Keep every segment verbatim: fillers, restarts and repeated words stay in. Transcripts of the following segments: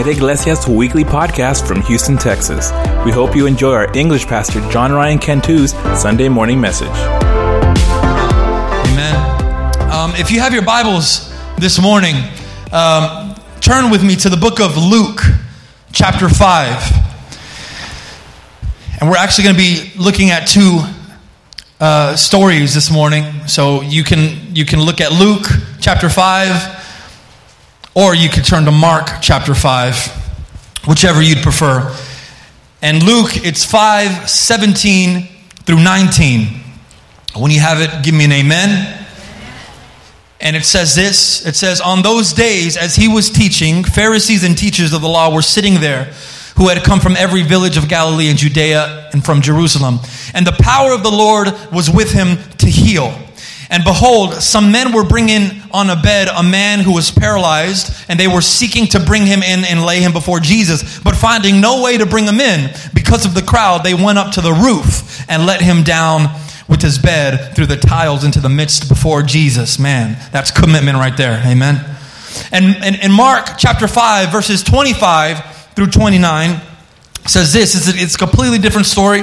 Primera Iglesia's weekly podcast from Houston, Texas. We hope you enjoy our English pastor, John Ryan Cantu's Sunday morning message. Amen. Um, if you have your Bibles this morning, um, turn with me to the book of Luke, chapter five. And we're actually going to be looking at two uh, stories this morning. So you can you can look at Luke chapter five, or you could turn to Mark chapter five, whichever you'd prefer. And Luke, it's five seventeen through nineteen. When you have it, give me an amen. And it says this, it says, "On those days, as he was teaching, Pharisees and teachers of the law were sitting there, who had come from every village of Galilee and Judea and from Jerusalem. And the power of the Lord was with him to heal. And behold, some men were bringing on a bed a man who was paralyzed, and they were seeking to bring him in and lay him before Jesus. But finding no way to bring him in, because of the crowd, they went up to the roof and let him down with his bed through the tiles into the midst before Jesus." Man, that's commitment right there. Amen. And in Mark chapter five, verses twenty-five through twenty-nine, says this. It's a completely different story.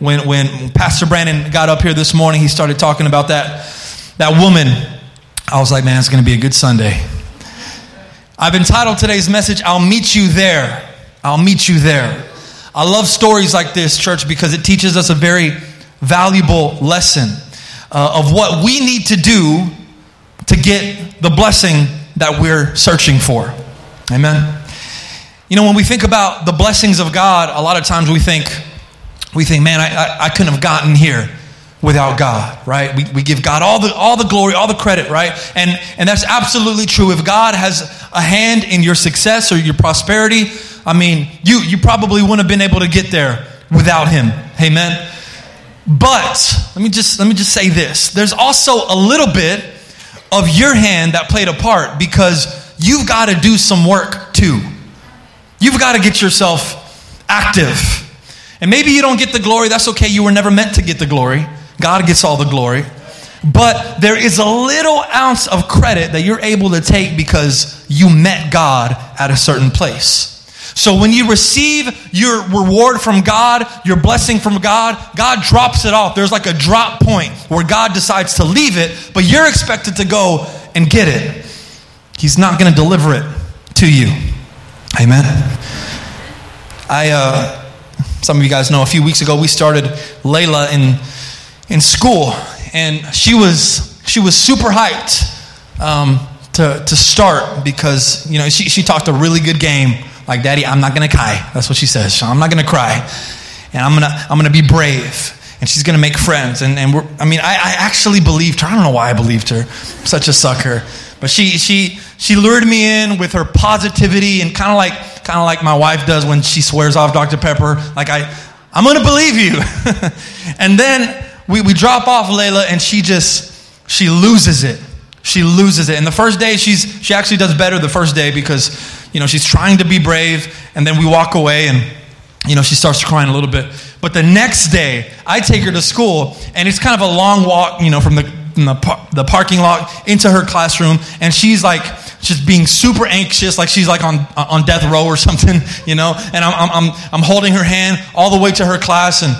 When when Pastor Brandon got up here this morning, he started talking about that, that woman. I was like, man, it's going to be a good Sunday. I've entitled today's message, "I'll Meet You There." I'll meet you there. I love stories like this, church, because it teaches us a very valuable lesson uh, of what we need to do to get the blessing that we're searching for. Amen. You know, when we think about the blessings of God, a lot of times we think, we think, man, I, I, I couldn't have gotten here without God, right? We, we give God all the all the glory, all the credit, right? And and that's absolutely true. If God has a hand in your success or your prosperity, I mean, you you probably wouldn't have been able to get there without him. Amen. But let me just let me just say this. There's also a little bit of your hand that played a part, because you've got to do some work too. You've got to get yourself active. And maybe you don't get the glory. That's okay. You were never meant to get the glory. God gets all the glory. But there is a little ounce of credit that you're able to take because you met God at a certain place. So when you receive your reward from God, your blessing from God, God drops it off. There's like a drop point where God decides to leave it, but you're expected to go and get it. He's not going to deliver it to you. Amen. I, uh, some of you guys know, a few weeks ago we started Layla in in school, and she was she was super hyped um, to to start, because you know she she talked a really good game. Like, "Daddy, I'm not gonna cry." That's what she says. "I'm not gonna cry, and I'm gonna I'm gonna be brave." And she's gonna make friends. And and we're, I mean, I, I actually believed her. I don't know why I believed her. I'm such a sucker. But she she she lured me in with her positivity, and kind of like kind of like my wife does when she swears off Doctor Pepper. Like I I'm gonna believe you. And then we we drop off Layla, and she just she loses it. She loses it. And the first day, she's she actually does better the first day, because, you know, she's trying to be brave. And then we walk away, and, you know, she starts crying a little bit. But the next day, I take her to school, and it's kind of a long walk, you know, from the from the, par- the parking lot into her classroom. And she's like just being super anxious, like she's like on on death row or something, you know. And I'm I'm I'm, I'm holding her hand all the way to her class. And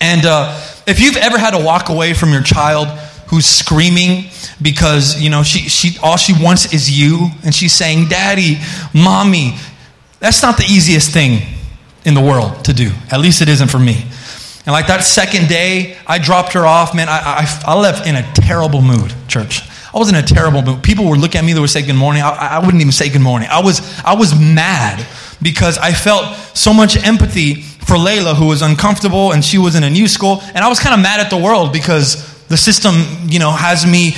and uh, if you've ever had to walk away from your child who's screaming because, you know, she she all she wants is you, and she's saying, "Daddy, Mommy," that's not the easiest thing in the world to do. At least it isn't for me. And like that second day, I dropped her off. Man, I I, I left in a terrible mood, church. I was in a terrible mood. People were looking at me. They would say good morning. I, I wouldn't even say good morning. I was I was mad because I felt so much empathy for Layla, who was uncomfortable, and she was in a new school. And I was kind of mad at the world because the system, you know, has me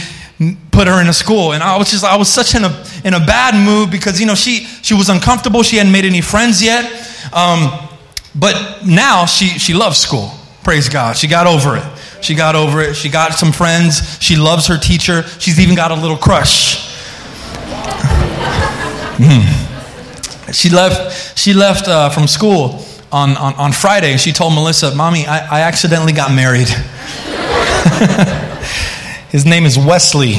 put her in a school. And I was just, I was such in a in a bad mood because, you know, she she was uncomfortable. She hadn't made any friends yet. Um, but now she, she loves school. Praise God. She got over it. She got over it. She got some friends. She loves her teacher. She's even got a little crush. Mm. She left, she left uh, from school on, on, on Friday. She told Melissa, Mommy, I, I accidentally got married. His name is Wesley.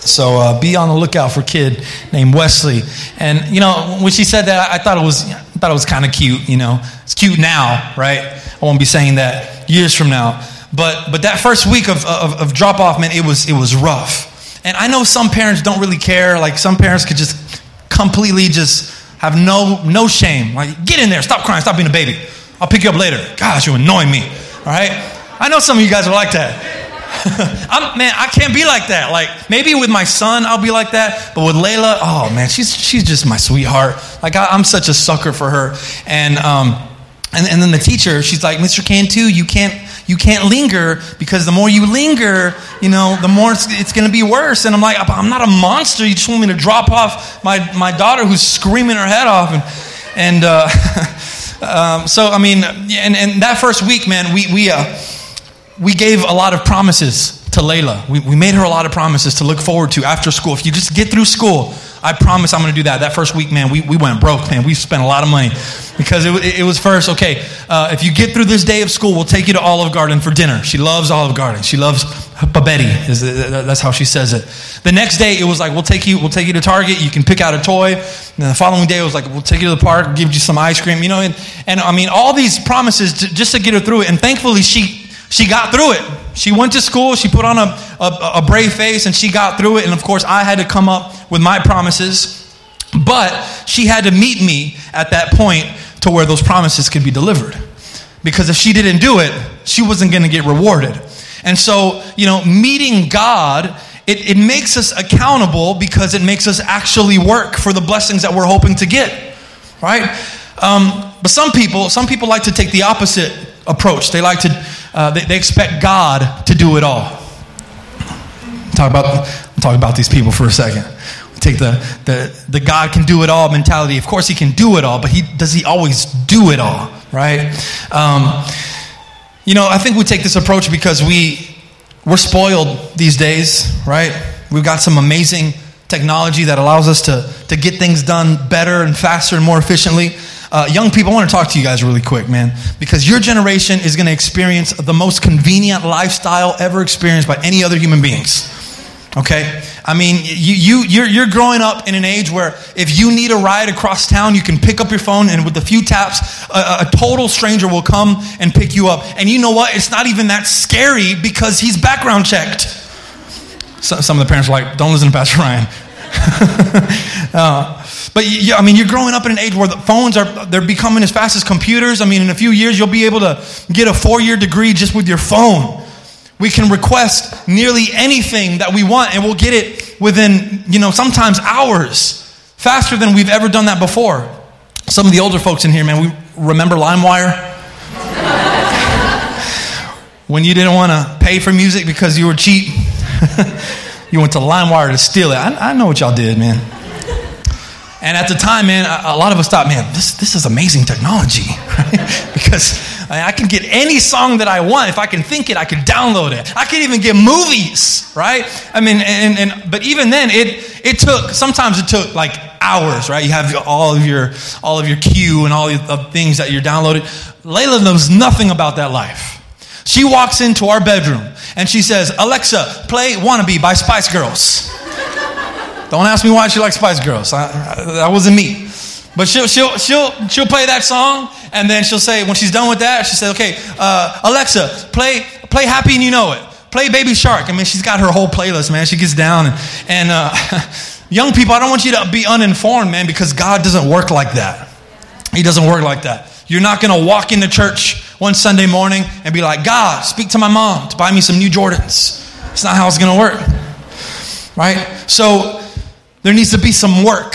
So uh, be on the lookout for a kid named Wesley. And, you know, when she said that, I thought it was I thought it was kind of cute, you know. It's cute now, right? I won't be saying that years from now. But but that first week of, of, of drop-off, man, it was, it was rough. And I know some parents don't really care. Like, some parents could just completely just have no no shame. Like, get in there. Stop crying. Stop being a baby. I'll pick you up later. Gosh, you annoy me. All right? I know some of you guys are like that. I'm, man, I can't be like that. Like, maybe with my son, I'll be like that. But with Layla, oh, man, she's she's just my sweetheart. Like, I, I'm such a sucker for her. And um, and and then the teacher, she's like, Mister Cantu, you can't you can't linger, because the more you linger, you know, the more it's, it's going to be worse. And I'm like, I'm not a monster. You just want me to drop off my, my daughter who's screaming her head off. And, and uh, um, so, I mean, and, and that first week, man, we... we uh, We gave a lot of promises to Layla. We, we made her a lot of promises to look forward to after school. If you just get through school, I promise I'm going to do that. That first week, man, we, we went broke, man. We spent a lot of money because it, it was first, okay, uh, if you get through this day of school, we'll take you to Olive Garden for dinner. She loves Olive Garden. She loves Babetti. Is, that's how she says it. The next day, it was like, we'll take you we'll take you to Target. You can pick out a toy. And the following day, it was like, we'll take you to the park, give you some ice cream, you know. And, and I mean, all these promises to, just to get her through it. And thankfully, she... She got through it. She went to school. She put on a, a, a brave face, and she got through it. And, of course, I had to come up with my promises. But she had to meet me at that point to where those promises could be delivered. Because if she didn't do it, she wasn't going to get rewarded. And so, you know, meeting God, it, it makes us accountable because it makes us actually work for the blessings that we're hoping to get, right? Um, but some people, some people like to take the opposite approach. They like to... Uh, they, they expect God to do it all. Talk about talk about these people for a second. We take the, the the God can do it all mentality. Of course, He can do it all, but He does He always do it all, right? Um, you know, I think we take this approach because we we're spoiled these days, right? We've got some amazing technology that allows us to to get things done better and faster and more efficiently. Uh, young people, I want to talk to you guys really quick, man, because your generation is going to experience the most convenient lifestyle ever experienced by any other human beings. Okay, I mean, you you you're, you're growing up in an age where if you need a ride across town, you can pick up your phone, and with a few taps, a, a total stranger will come and pick you up. And you know what? It's not even that scary because he's background checked. So, some of the parents are like, "Don't listen to Pastor Ryan." uh, but yeah, I mean, you're growing up in an age where the phones are, they're becoming as fast as computers. I mean, in a few years, you'll be able to get a four-year degree just with your phone. We can request nearly anything that we want, and we'll get it within, you know, sometimes hours, faster than we've ever done that before. Some of the older folks in here, man, we remember LimeWire? When you didn't want to pay for music because you were cheap. You went to LimeWire to steal it. I, I know what y'all did, man. And at the time, man, a, a lot of us thought, man, this this is amazing technology, right? Because I, I can get any song that I want. If I can think it, I can download it. I can even get movies, right? I mean, and, and but even then, it it took, sometimes it took like hours, right? You have all of your all of your queue and all the things that you're downloaded. Layla knows nothing about that life. She walks into our bedroom and she says, Alexa, play Wannabe by Spice Girls. Don't ask me why she likes Spice Girls. I, I, that wasn't me. But she'll, she'll, she'll, she'll play that song, and then she'll say, when she's done with that, she'll say, okay, uh, Alexa, play, play Happy and You Know It. Play Baby Shark. I mean, she's got her whole playlist, man. She gets down. And, and uh, young people, I don't want you to be uninformed, man, because God doesn't work like that. He doesn't work like that. You're not going to walk into church one Sunday morning and be like, God, speak to my mom to buy me some new Jordans. It's not how it's going to work, right? So there needs to be some work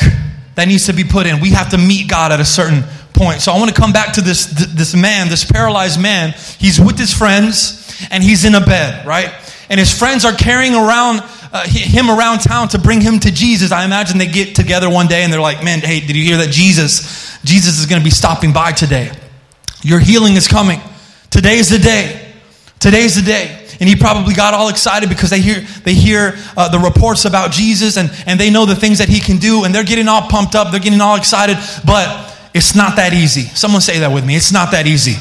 that needs to be put in. We have to meet God at a certain point. So I want to come back to this, this man, this paralyzed man. He's with his friends, and he's in a bed, right? And his friends are carrying around uh, him around town to bring him to Jesus. I imagine they get together one day and they're like, man, hey, did you hear that Jesus, Jesus is going to be stopping by today. Your healing is coming. Today's the day. Today's the day. And he probably got all excited because they hear they hear uh, the reports about Jesus and, and they know the things that he can do. And they're getting all pumped up. They're getting all excited. But it's not that easy. Someone say that with me. It's not that easy.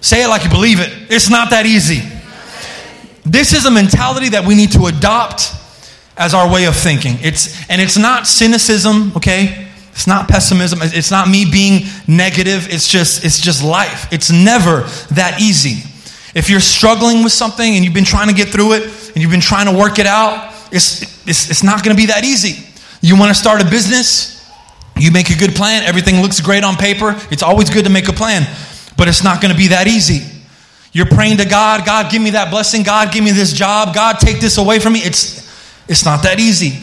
Say it like you believe it. It's not that easy. This is a mentality that we need to adopt as our way of thinking. It's and it's not cynicism, okay? It's not pessimism. It's not me being negative. It's just it's just life. It's never that easy. If you're struggling with something and you've been trying to get through it and you've been trying to work it out, it's it's, it's not going to be that easy. You want to start a business, you make a good plan, everything looks great on paper. It's always good to make a plan, but it's not going to be that easy. You're praying to God, God, give me that blessing. God, give me this job. God, take this away from me. It's it's not that easy.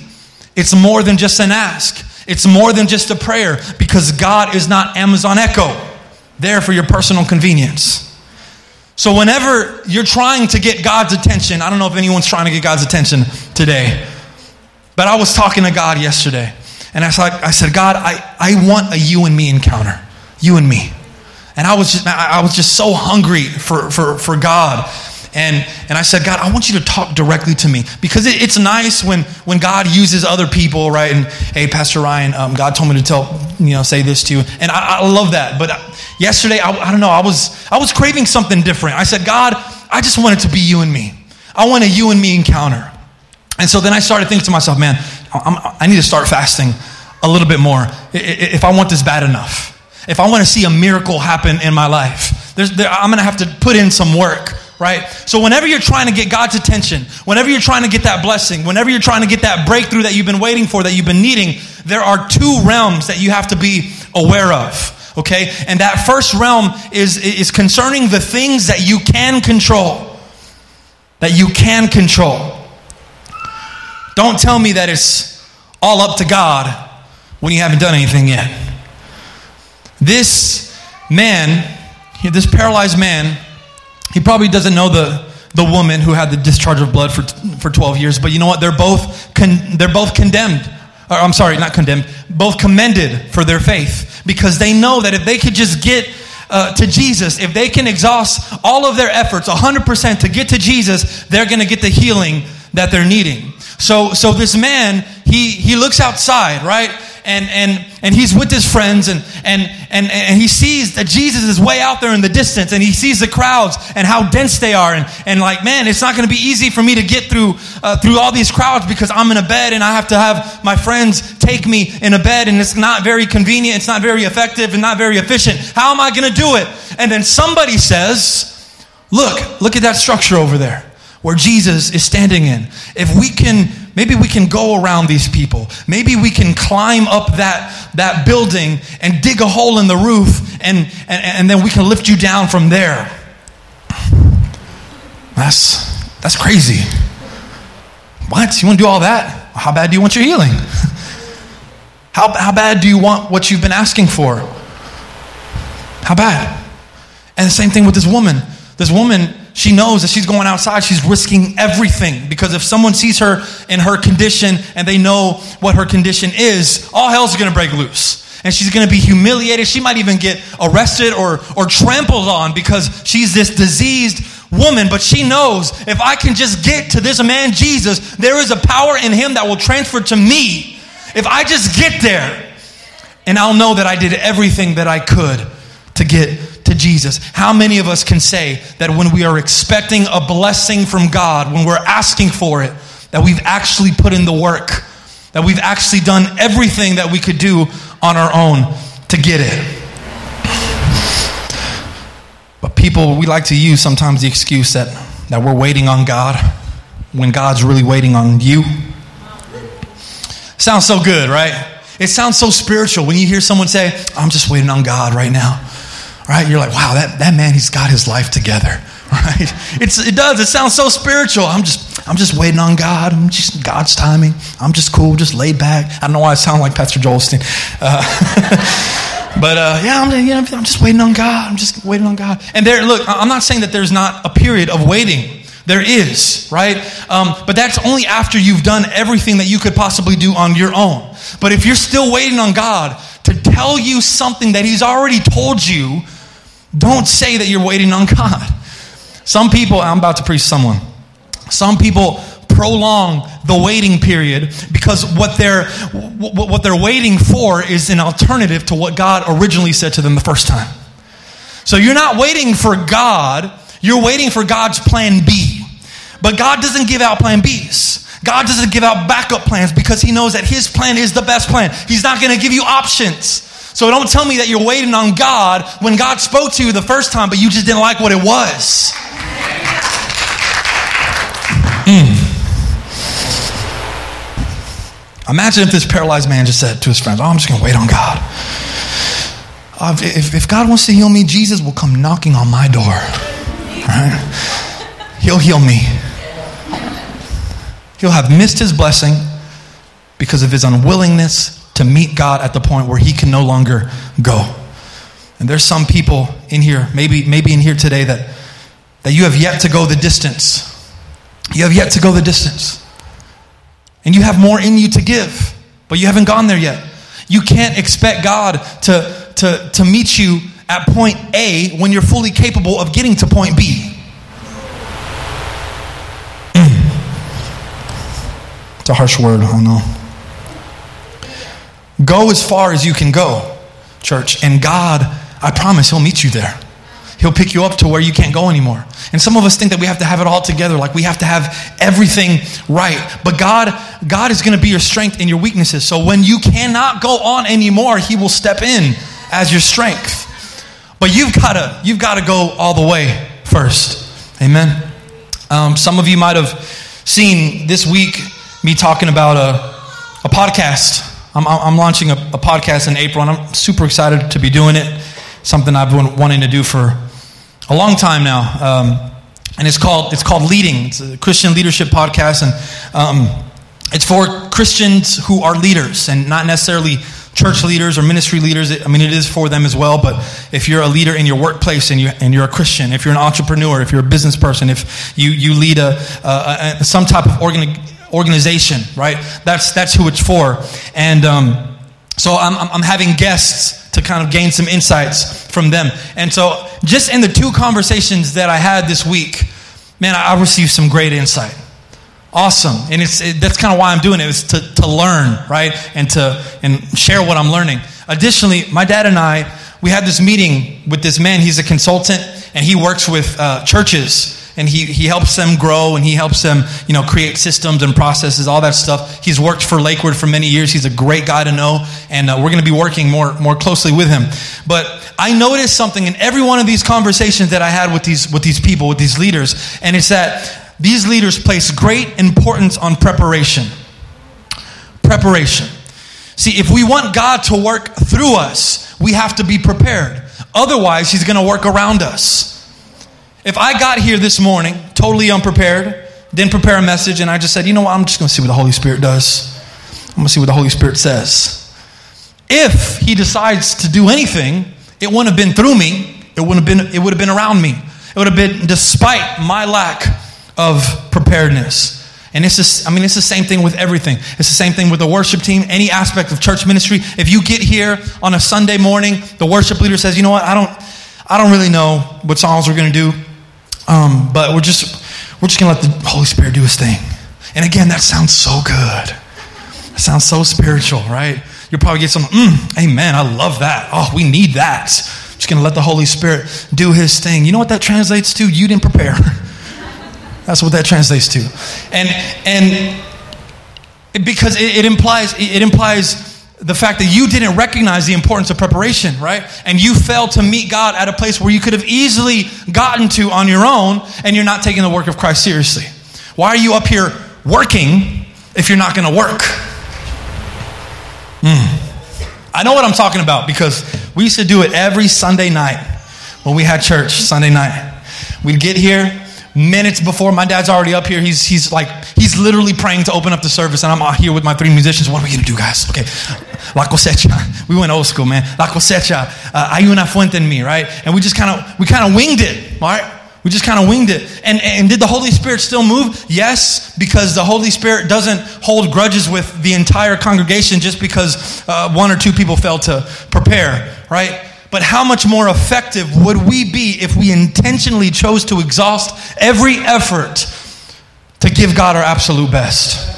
It's more than just an ask. It's more than just a prayer because God is not Amazon Echo, there for your personal convenience. So whenever you're trying to get God's attention, I don't know if anyone's trying to get God's attention today, but I was talking to God yesterday, and I said, I said, God, I, I want a you and me encounter, you and me. And I was just I was just so hungry for for, for God. And and I said, God, I want you to talk directly to me. Because it, it's nice when, when God uses other people, right? And, hey, Pastor Ryan, um, God told me to tell, you know, say this to you. And I, I love that. But yesterday, I, I don't know, I was I was craving something different. I said, God, I just want it to be you and me. I want a you and me encounter. And so then I started thinking to myself, man, I'm, I need to start fasting a little bit more if I want this bad enough. If I want to see a miracle happen in my life, there's, there, I'm going to have to put in some work. Right? So whenever you're trying to get God's attention, whenever you're trying to get that blessing, whenever you're trying to get that breakthrough that you've been waiting for, that you've been needing, there are two realms that you have to be aware of, okay? And that first realm is, is concerning the things that you can control, that you can control. Don't tell me that it's all up to God when you haven't done anything yet. This man, this paralyzed man, he probably doesn't know the, the woman who had the discharge of blood for for twelve years, but you know what? They're both con, they're both condemned. Or, I'm sorry, not condemned. Both commended for their faith because they know that if they could just get uh, to Jesus, if they can exhaust all of their efforts, one hundred percent to get to Jesus, they're going to get the healing that they're needing. So so this man, he he looks outside, right? And and and he's with his friends, and, and and and he sees that Jesus is way out there in the distance, and he sees the crowds and how dense they are, and, and like, man, it's not going to be easy for me to get through uh, through all these crowds because I'm in a bed and I have to have my friends take me in a bed, and it's not very convenient, it's not very effective, and not very efficient. How am I going to do it? And then somebody says, look, look at that structure over there where Jesus is standing in. If we can, maybe we can go around these people. Maybe we can climb up that that building and dig a hole in the roof, and and, and then we can lift you down from there. That's that's crazy. What? You want to do all that? How bad do you want your healing? How how bad do you want what you've been asking for? How bad? And the same thing with this woman. This woman, she knows that she's going outside. She's risking everything because if someone sees her in her condition and they know what her condition is, all hell's going to break loose. And she's going to be humiliated. She might even get arrested or, or trampled on because she's this diseased woman. But she knows, if I can just get to this man Jesus, there is a power in him that will transfer to me. If I just get there, and I'll know that I did everything that I could to get to Jesus. How many of us can say that when we are expecting a blessing from God, when we're asking for it, that we've actually put in the work, that we've actually done everything that we could do on our own to get it? But people, we like to use sometimes the excuse that, that we're waiting on God when God's really waiting on you. Sounds so good, right? It sounds so spiritual when you hear someone say, I'm just waiting on God right now. Right? You're like, wow, that, that man, he's got his life together. Right? It's it does. It sounds so spiritual. I'm just I'm just waiting on God. I'm just God's timing. I'm just cool, just laid back. I don't know why I sound like Pastor Joelstein. Uh, but uh, yeah, I'm, you know, I'm just waiting on God. I'm just waiting on God. And there, look, I'm not saying that there's not a period of waiting. There is, right? Um, but that's only after you've done everything that you could possibly do on your own. But if you're still waiting on God to tell you something that he's already told you, don't say that you're waiting on God. Some people, I'm about to preach someone. Some people prolong the waiting period because what they're what they're waiting for is an alternative to what God originally said to them the first time. So you're not waiting for God, you're waiting for God's plan B. But God doesn't give out plan Bs. God doesn't give out backup plans because he knows that his plan is the best plan. He's not going to give you options. So don't tell me that you're waiting on God when God spoke to you the first time, but you just didn't like what it was. Mm. Imagine if this paralyzed man just said to his friends, oh, I'm just going to wait on God. Uh, if, if God wants to heal me, Jesus will come knocking on my door. Right? He'll heal me. He'll have missed his blessing because of his unwillingness to meet God at the point where he can no longer go. And there's some people in here, maybe maybe in here today, that, that you have yet to go the distance. You have yet to go the distance. And you have more in you to give, but you haven't gone there yet. You can't expect God to, to, to meet you at point A when you're fully capable of getting to point B. Mm. It's a harsh word, I know. Go as far as you can go, church, and God, I promise, he'll meet you there. He'll pick you up to where you can't go anymore. And some of us think that we have to have it all together, like we have to have everything right. But God, God is going to be your strength and your weaknesses. So when you cannot go on anymore, he will step in as your strength. But you've got to you've got to go all the way first. Amen. Um, some of you might have seen this week me talking about a, a podcast. I'm, I'm launching a, a podcast in April, and I'm super excited to be doing it. Something I've been wanting to do for a long time now, um, and it's called it's called Leading. It's a Christian leadership podcast, and um, it's for Christians who are leaders, and not necessarily church leaders or ministry leaders. I mean, it is for them as well. But if you're a leader in your workplace, and you and you're a Christian, if you're an entrepreneur, if you're a business person, if you you lead a, a, a some type of organ. organization, right? That's that's who it's for. And um, so I'm, I'm having guests to kind of gain some insights from them. And so just in the two conversations that I had this week, man, I received some great insight. Awesome. And it's it, that's kind of why I'm doing it, is to, to learn, right? And to and share what I'm learning. Additionally, my dad and I, we had this meeting with this man. He's a consultant, and he works with uh, churches. And he, he helps them grow, and he helps them, you know, create systems and processes, all that stuff. He's worked for Lakewood for many years. He's a great guy to know, and uh, we're going to be working more more closely with him. But I noticed something in every one of these conversations that I had with these with these people, with these leaders, and it's that these leaders place great importance on preparation. Preparation. See, if we want God to work through us, we have to be prepared. Otherwise, he's going to work around us. If I got here this morning totally unprepared, didn't prepare a message, and I just said, you know what, I'm just going to see what the Holy Spirit does. I'm going to see what the Holy Spirit says. If he decides to do anything, it wouldn't have been through me. It wouldn't have been, it would have been around me. It would have been despite my lack of preparedness. And it's just, I mean, it's the same thing with everything. It's the same thing with the worship team, any aspect of church ministry. If you get here on a Sunday morning, the worship leader says, you know what, I don't, I don't really know what songs we're going to do. Um, but we're just we're just going to let the Holy Spirit do his thing. And again, that sounds so good. That sounds so spiritual, right? You'll probably get some, mm, amen, I love that. Oh, we need that. I'm just going to let the Holy Spirit do his thing. You know what that translates to? You didn't prepare. That's what that translates to. And and because it, it implies it implies the fact that you didn't recognize the importance of preparation, right? And you failed to meet God at a place where you could have easily gotten to on your own, and you're not taking the work of Christ seriously. Why are you up here working if you're not going to work? Mm. I know what I'm talking about because we used to do it every Sunday night when we had church Sunday night. We'd get here minutes before. My dad's already up here. He's he's like, he's literally praying to open up the service, and I'm out here with my three musicians. What are we going to do, guys? Okay. La cosecha. We went old school, man. La cosecha. Uh, hay una fuente en mí, right? And we just kind of, we kind of winged it, all right? We just kind of winged it. And, and did the Holy Spirit still move? Yes, because the Holy Spirit doesn't hold grudges with the entire congregation just because uh, one or two people failed to prepare, right? But how much more effective would we be if we intentionally chose to exhaust every effort to give God our absolute best?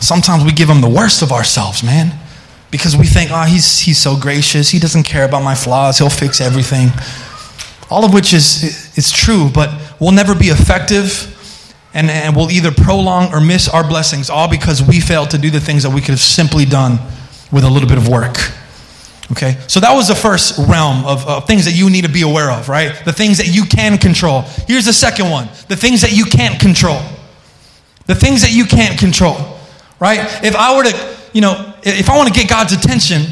Sometimes we give him the worst of ourselves, man, because we think, oh, he's he's so gracious. He doesn't care about my flaws. He'll fix everything. All of which is is true, but we'll never be effective, and, and we'll either prolong or miss our blessings, all because we failed to do the things that we could have simply done with a little bit of work. Okay, so that was the first realm of, of things that you need to be aware of, right? The things that you can control. Here's the second one, the things that you can't control. The things that you can't control, right? If I were to, you know, if I want to get God's attention,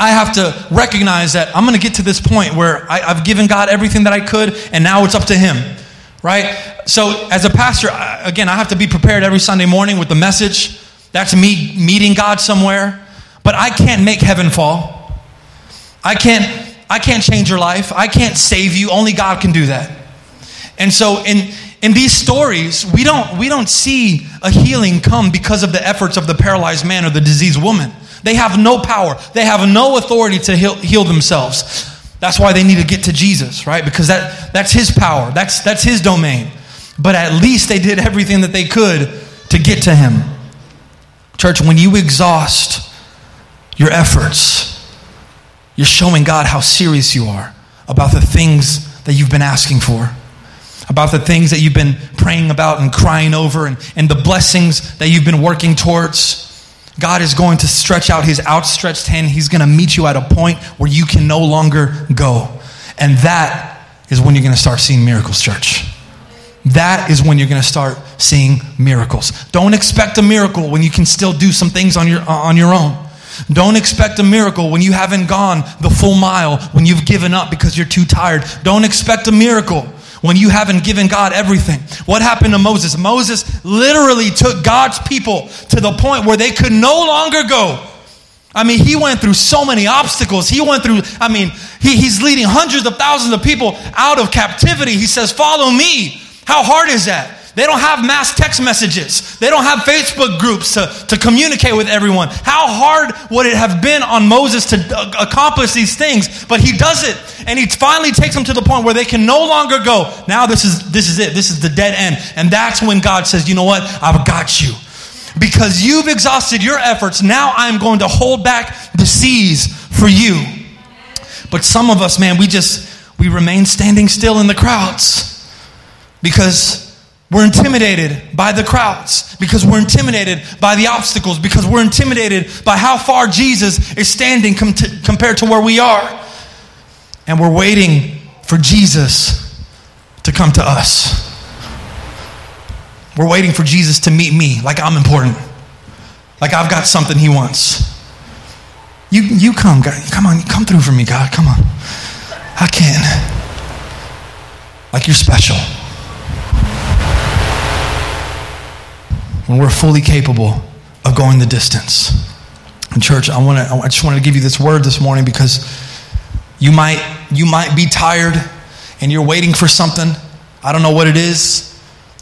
I have to recognize that I'm going to get to this point where I, I've given God everything that I could, and now it's up to him, right? So as a pastor, I, again, I have to be prepared every Sunday morning with the message. That's me meeting God somewhere. But I can't make heaven fall. I can't I can't change your life. I can't save you. Only God can do that. And so in in these stories, we don't we don't see a healing come because of the efforts of the paralyzed man or the diseased woman. They have no power. They have no authority to heal, heal themselves. That's why they need to get to Jesus, right? Because that that's his power. That's that's his domain. But at least they did everything that they could to get to him. Church, when you exhaust your efforts, you're showing God how serious you are about the things that you've been asking for, about the things that you've been praying about and crying over, and, and the blessings that you've been working towards. God is going to stretch out his outstretched hand. He's going to meet you at a point where you can no longer go. And that is when you're going to start seeing miracles, church. That is when you're going to start seeing miracles. Don't expect a miracle when you can still do some things on your on your own. Don't expect a miracle when you haven't gone the full mile, when you've given up because you're too tired. Don't expect a miracle when you haven't given God everything. What happened to Moses? Moses literally took God's people to the point where they could no longer go. I mean, he went through so many obstacles. He went through, I mean, he, he's leading hundreds of thousands of people out of captivity. He says, follow me. How hard is that? They don't have mass text messages. They don't have Facebook groups to, to communicate with everyone. How hard would it have been on Moses to uh, accomplish these things? But he does it, and he finally takes them to the point where they can no longer go. Now this is this is it. This is the dead end. And that's when God says, you know what? I've got you. Because you've exhausted your efforts, now I'm going to hold back the seas for you. But some of us, man, we just, we remain standing still in the crowds because we're intimidated by the crowds, because we're intimidated by the obstacles, because we're intimidated by how far Jesus is standing com- to, compared to where we are. And we're waiting for Jesus to come to us. We're waiting for Jesus to meet me like I'm important, like I've got something he wants. You, you come, God. Come on, come through for me, God. Come on. I can. Like you're special. When we're fully capable of going the distance. And church, I want to I just wanted to give you this word this morning, because you might you might be tired and you're waiting for something. I don't know what it is.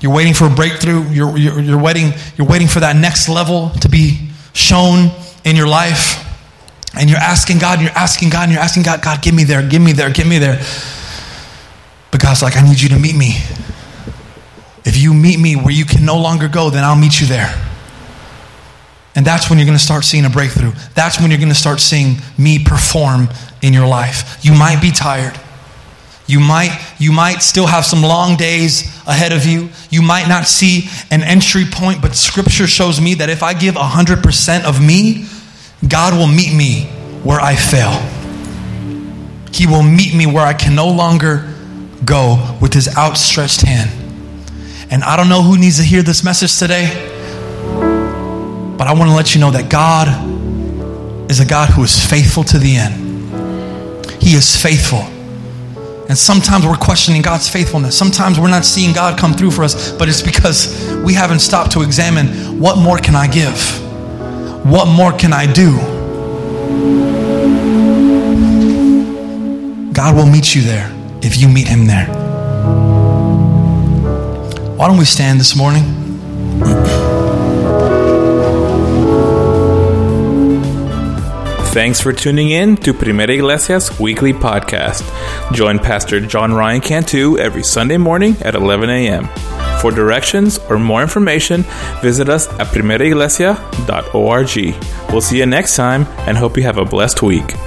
You're waiting for a breakthrough. You're you're, you're waiting you're waiting for that next level to be shown in your life. And you're asking God, and you're asking God, and you're asking God, God, give me there, give me there, give me there. But God's like, I need you to meet me. If you meet me where you can no longer go, then I'll meet you there. And that's when you're going to start seeing a breakthrough. That's when you're going to start seeing me perform in your life. You might be tired. You might, you might still have some long days ahead of you. You might not see an entry point, but Scripture shows me that if I give one hundred percent of me, God will meet me where I fail. He will meet me where I can no longer go with his outstretched hand. And I don't know who needs to hear this message today, but I want to let you know that God is a God who is faithful to the end. He is faithful. And sometimes we're questioning God's faithfulness. Sometimes we're not seeing God come through for us, but it's because we haven't stopped to examine, what more can I give? What more can I do? God will meet you there if you meet him there. Why don't we stand this morning? Thanks for tuning in to Primera Iglesia's weekly podcast. Join Pastor John Ryan Cantu every Sunday morning at eleven a.m. For directions or more information, visit us at primera iglesia dot org. We'll see you next time and hope you have a blessed week.